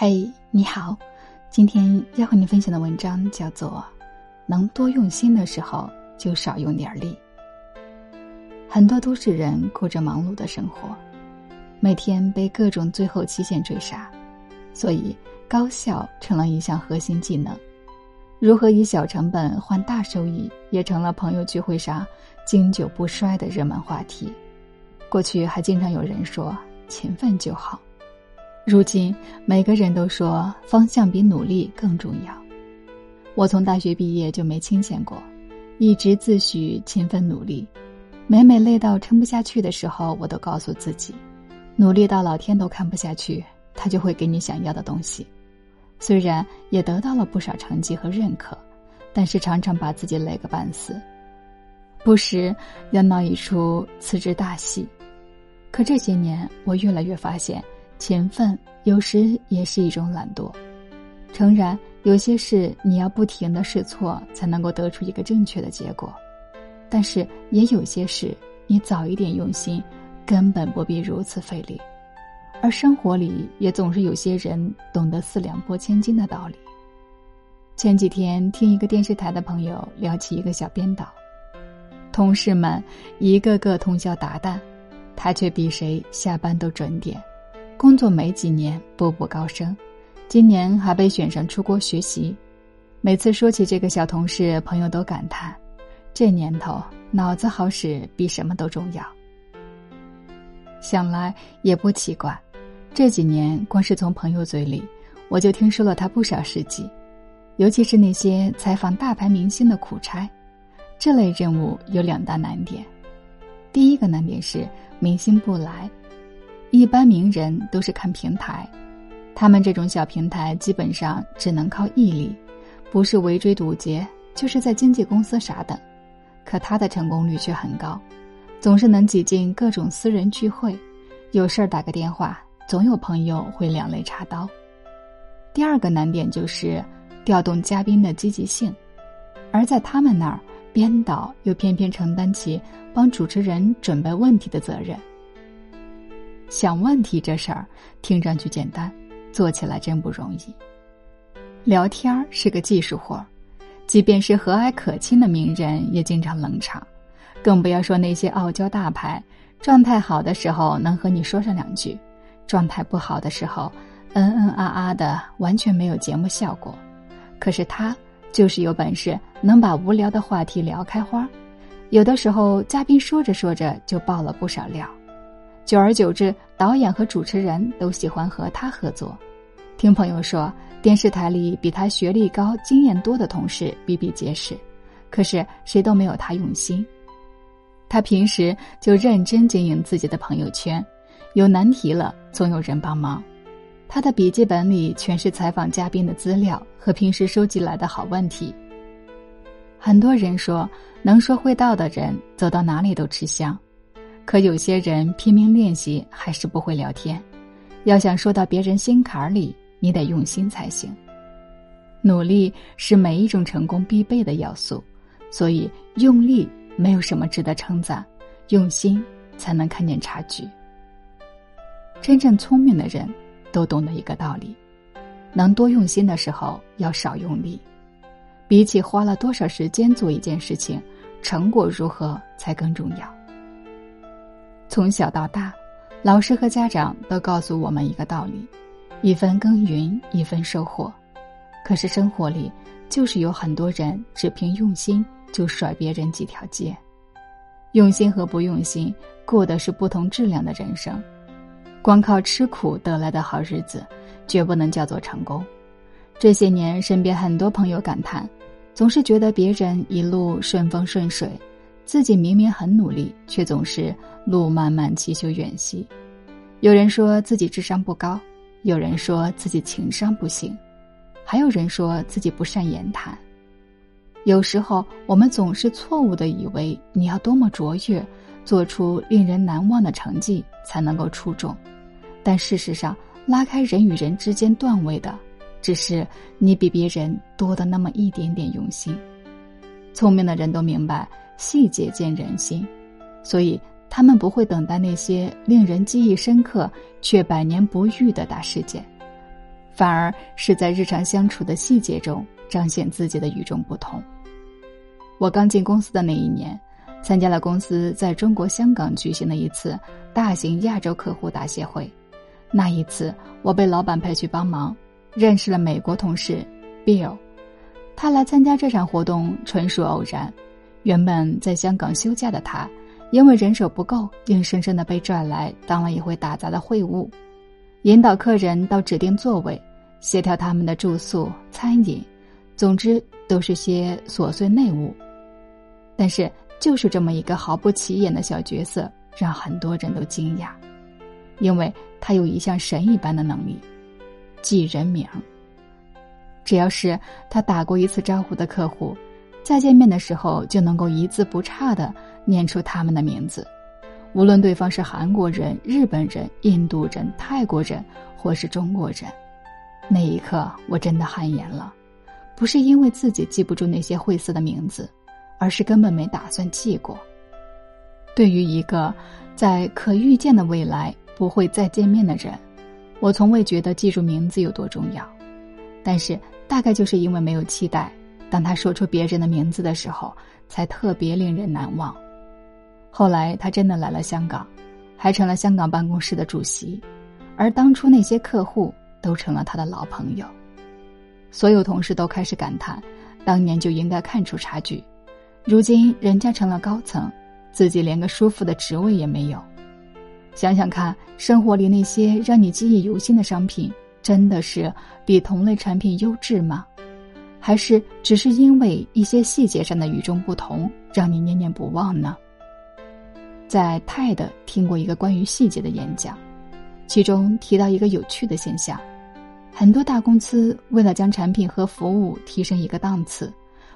嘿，你好，今天要和你分享的文章叫做能多用心的时候就少用点力。很多都市人过着忙碌的生活，每天被各种最后期限追杀，所以高效成了一项核心技能。如何以小成本换大收益，也成了朋友聚会上经久不衰的热门话题。过去还经常有人说勤奋就好，如今每个人都说方向比努力更重要。我从大学毕业就没清闲过，一直自诩勤奋努力，每每累到撑不下去的时候，我都告诉自己，努力到老天都看不下去，他就会给你想要的东西。虽然也得到了不少成绩和认可，但是常常把自己累个半死，不时要闹一出辞职大戏。可这些年我越来越发现，勤奋有时也是一种懒惰。诚然，有些事你要不停地试错才能够得出一个正确的结果，但是也有些事你早一点用心，根本不必如此费力。而生活里也总是有些人懂得四两拨千斤的道理。前几天听一个电视台的朋友聊起一个小编导，同事们一个个通宵达旦，他却比谁下班都准点，工作没几年步步高升，今年还被选上出国学习。每次说起这个小同事，朋友都感叹，这年头脑子好使比什么都重要。想来也不奇怪，这几年光是从朋友嘴里，我就听说了他不少事迹，尤其是那些采访大牌明星的苦差。这类任务有两大难点，第一个难点是明星不来。一般名人都是看平台，他们这种小平台基本上只能靠毅力，不是围追堵截，就是在经纪公司傻等。可他的成功率却很高，总是能挤进各种私人聚会，有事儿打个电话，总有朋友会两肋插刀。第二个难点就是调动嘉宾的积极性，而在他们那儿，编导又偏偏承担起帮主持人准备问题的责任。想问题这事儿听上去简单，做起来真不容易。聊天是个技术活，即便是和蔼可亲的名人也经常冷场，更不要说那些傲娇大牌，状态好的时候能和你说上两句，状态不好的时候嗯嗯啊啊的，完全没有节目效果。可是他就是有本事能把无聊的话题聊开花，有的时候嘉宾说着说着就爆了不少料，久而久之，导演和主持人都喜欢和他合作。听朋友说，电视台里比他学历高经验多的同事比比皆是，可是谁都没有他用心。他平时就认真经营自己的朋友圈，有难题了总有人帮忙。他的笔记本里全是采访嘉宾的资料和平时收集来的好问题。很多人说，能说会道的人走到哪里都吃香，可有些人拼命练习还是不会聊天。要想说到别人心坎里，你得用心才行。努力是每一种成功必备的要素，所以用力没有什么值得称赞，用心才能看见差距。真正聪明的人都懂得一个道理，能多用心的时候要少用力。比起花了多少时间做一件事情，成果如何才更重要。从小到大，老师和家长都告诉我们一个道理，一分耕耘一分收获。可是生活里就是有很多人只凭用心就甩别人几条街。用心和不用心过的是不同质量的人生，光靠吃苦得来的好日子绝不能叫做成功。这些年身边很多朋友感叹，总是觉得别人一路顺风顺水，自己明明很努力，却总是路漫漫其修远兮。有人说自己智商不高，有人说自己情商不行，还有人说自己不善言谈。有时候我们总是错误地以为你要多么卓越，做出令人难忘的成绩才能够出众，但事实上拉开人与人之间段位的只是你比别人多的那么一点点用心。聪明的人都明白细节见人心，所以他们不会等待那些令人记忆深刻却百年不遇的大事件，反而是在日常相处的细节中彰显自己的与众不同。我刚进公司的那一年，参加了公司在中国香港举行的一次大型亚洲客户答谢会。那一次我被老板派去帮忙，认识了美国同事 Bill。 他来参加这场活动纯属偶然，原本在香港休假的他因为人手不够，硬生生地被拽来当了一回打杂的会务，引导客人到指定座位，协调他们的住宿餐饮，总之都是些琐碎内务。但是就是这么一个毫不起眼的小角色让很多人都惊讶，因为他有一项神一般的能力，记人名。只要是他打过一次招呼的客户，再见面的时候就能够一字不差地念出他们的名字，无论对方是韩国人、日本人、印度人、泰国人或是中国人。那一刻我真的汗颜了，不是因为自己记不住那些晦涩的名字，而是根本没打算记过。对于一个在可预见的未来不会再见面的人，我从未觉得记住名字有多重要。但是大概就是因为没有期待，当他说出别人的名字的时候才特别令人难忘。后来他真的来了香港，还成了香港办公室的主席，而当初那些客户都成了他的老朋友。所有同事都开始感叹，当年就应该看出差距，如今人家成了高层，自己连个舒服的职位也没有。想想看，生活里那些让你记忆犹新的商品，真的是比同类产品优质吗？还是只是因为一些细节上的与众不同，让你念念不忘呢？在TED听过一个关于细节的演讲，其中提到一个有趣的现象，很多大公司为了将产品和服务提升一个档次，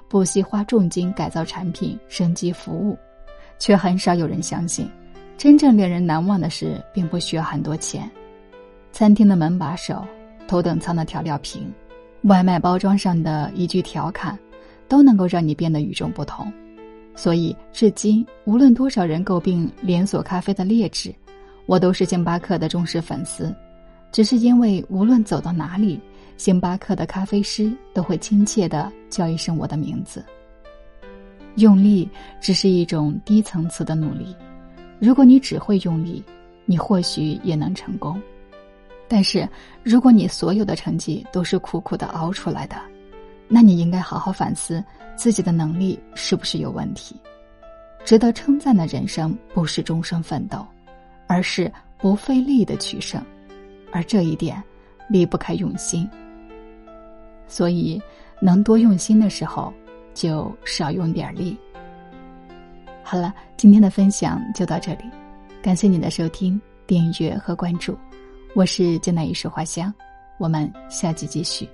不惜花重金改造产品升级服务，却很少有人相信，真正令人难忘的事并不需要很多钱。餐厅的门把手，头等舱的调料瓶，外卖包装上的一句调侃，都能够让你变得与众不同。所以至今无论多少人诟病连锁咖啡的劣质，我都是星巴克的忠实粉丝，只是因为无论走到哪里，星巴克的咖啡师都会亲切地叫一声我的名字。用力只是一种低层次的努力，如果你只会用力，你或许也能成功，但是如果你所有的成绩都是苦苦地熬出来的，那你应该好好反思自己的能力是不是有问题。值得称赞的人生不是终生奋斗，而是不费力的取胜，而这一点离不开用心。所以能多用心的时候就少用点力。好了，今天的分享就到这里，感谢你的收听、订阅和关注，我是江南一束花香，我们下集继续。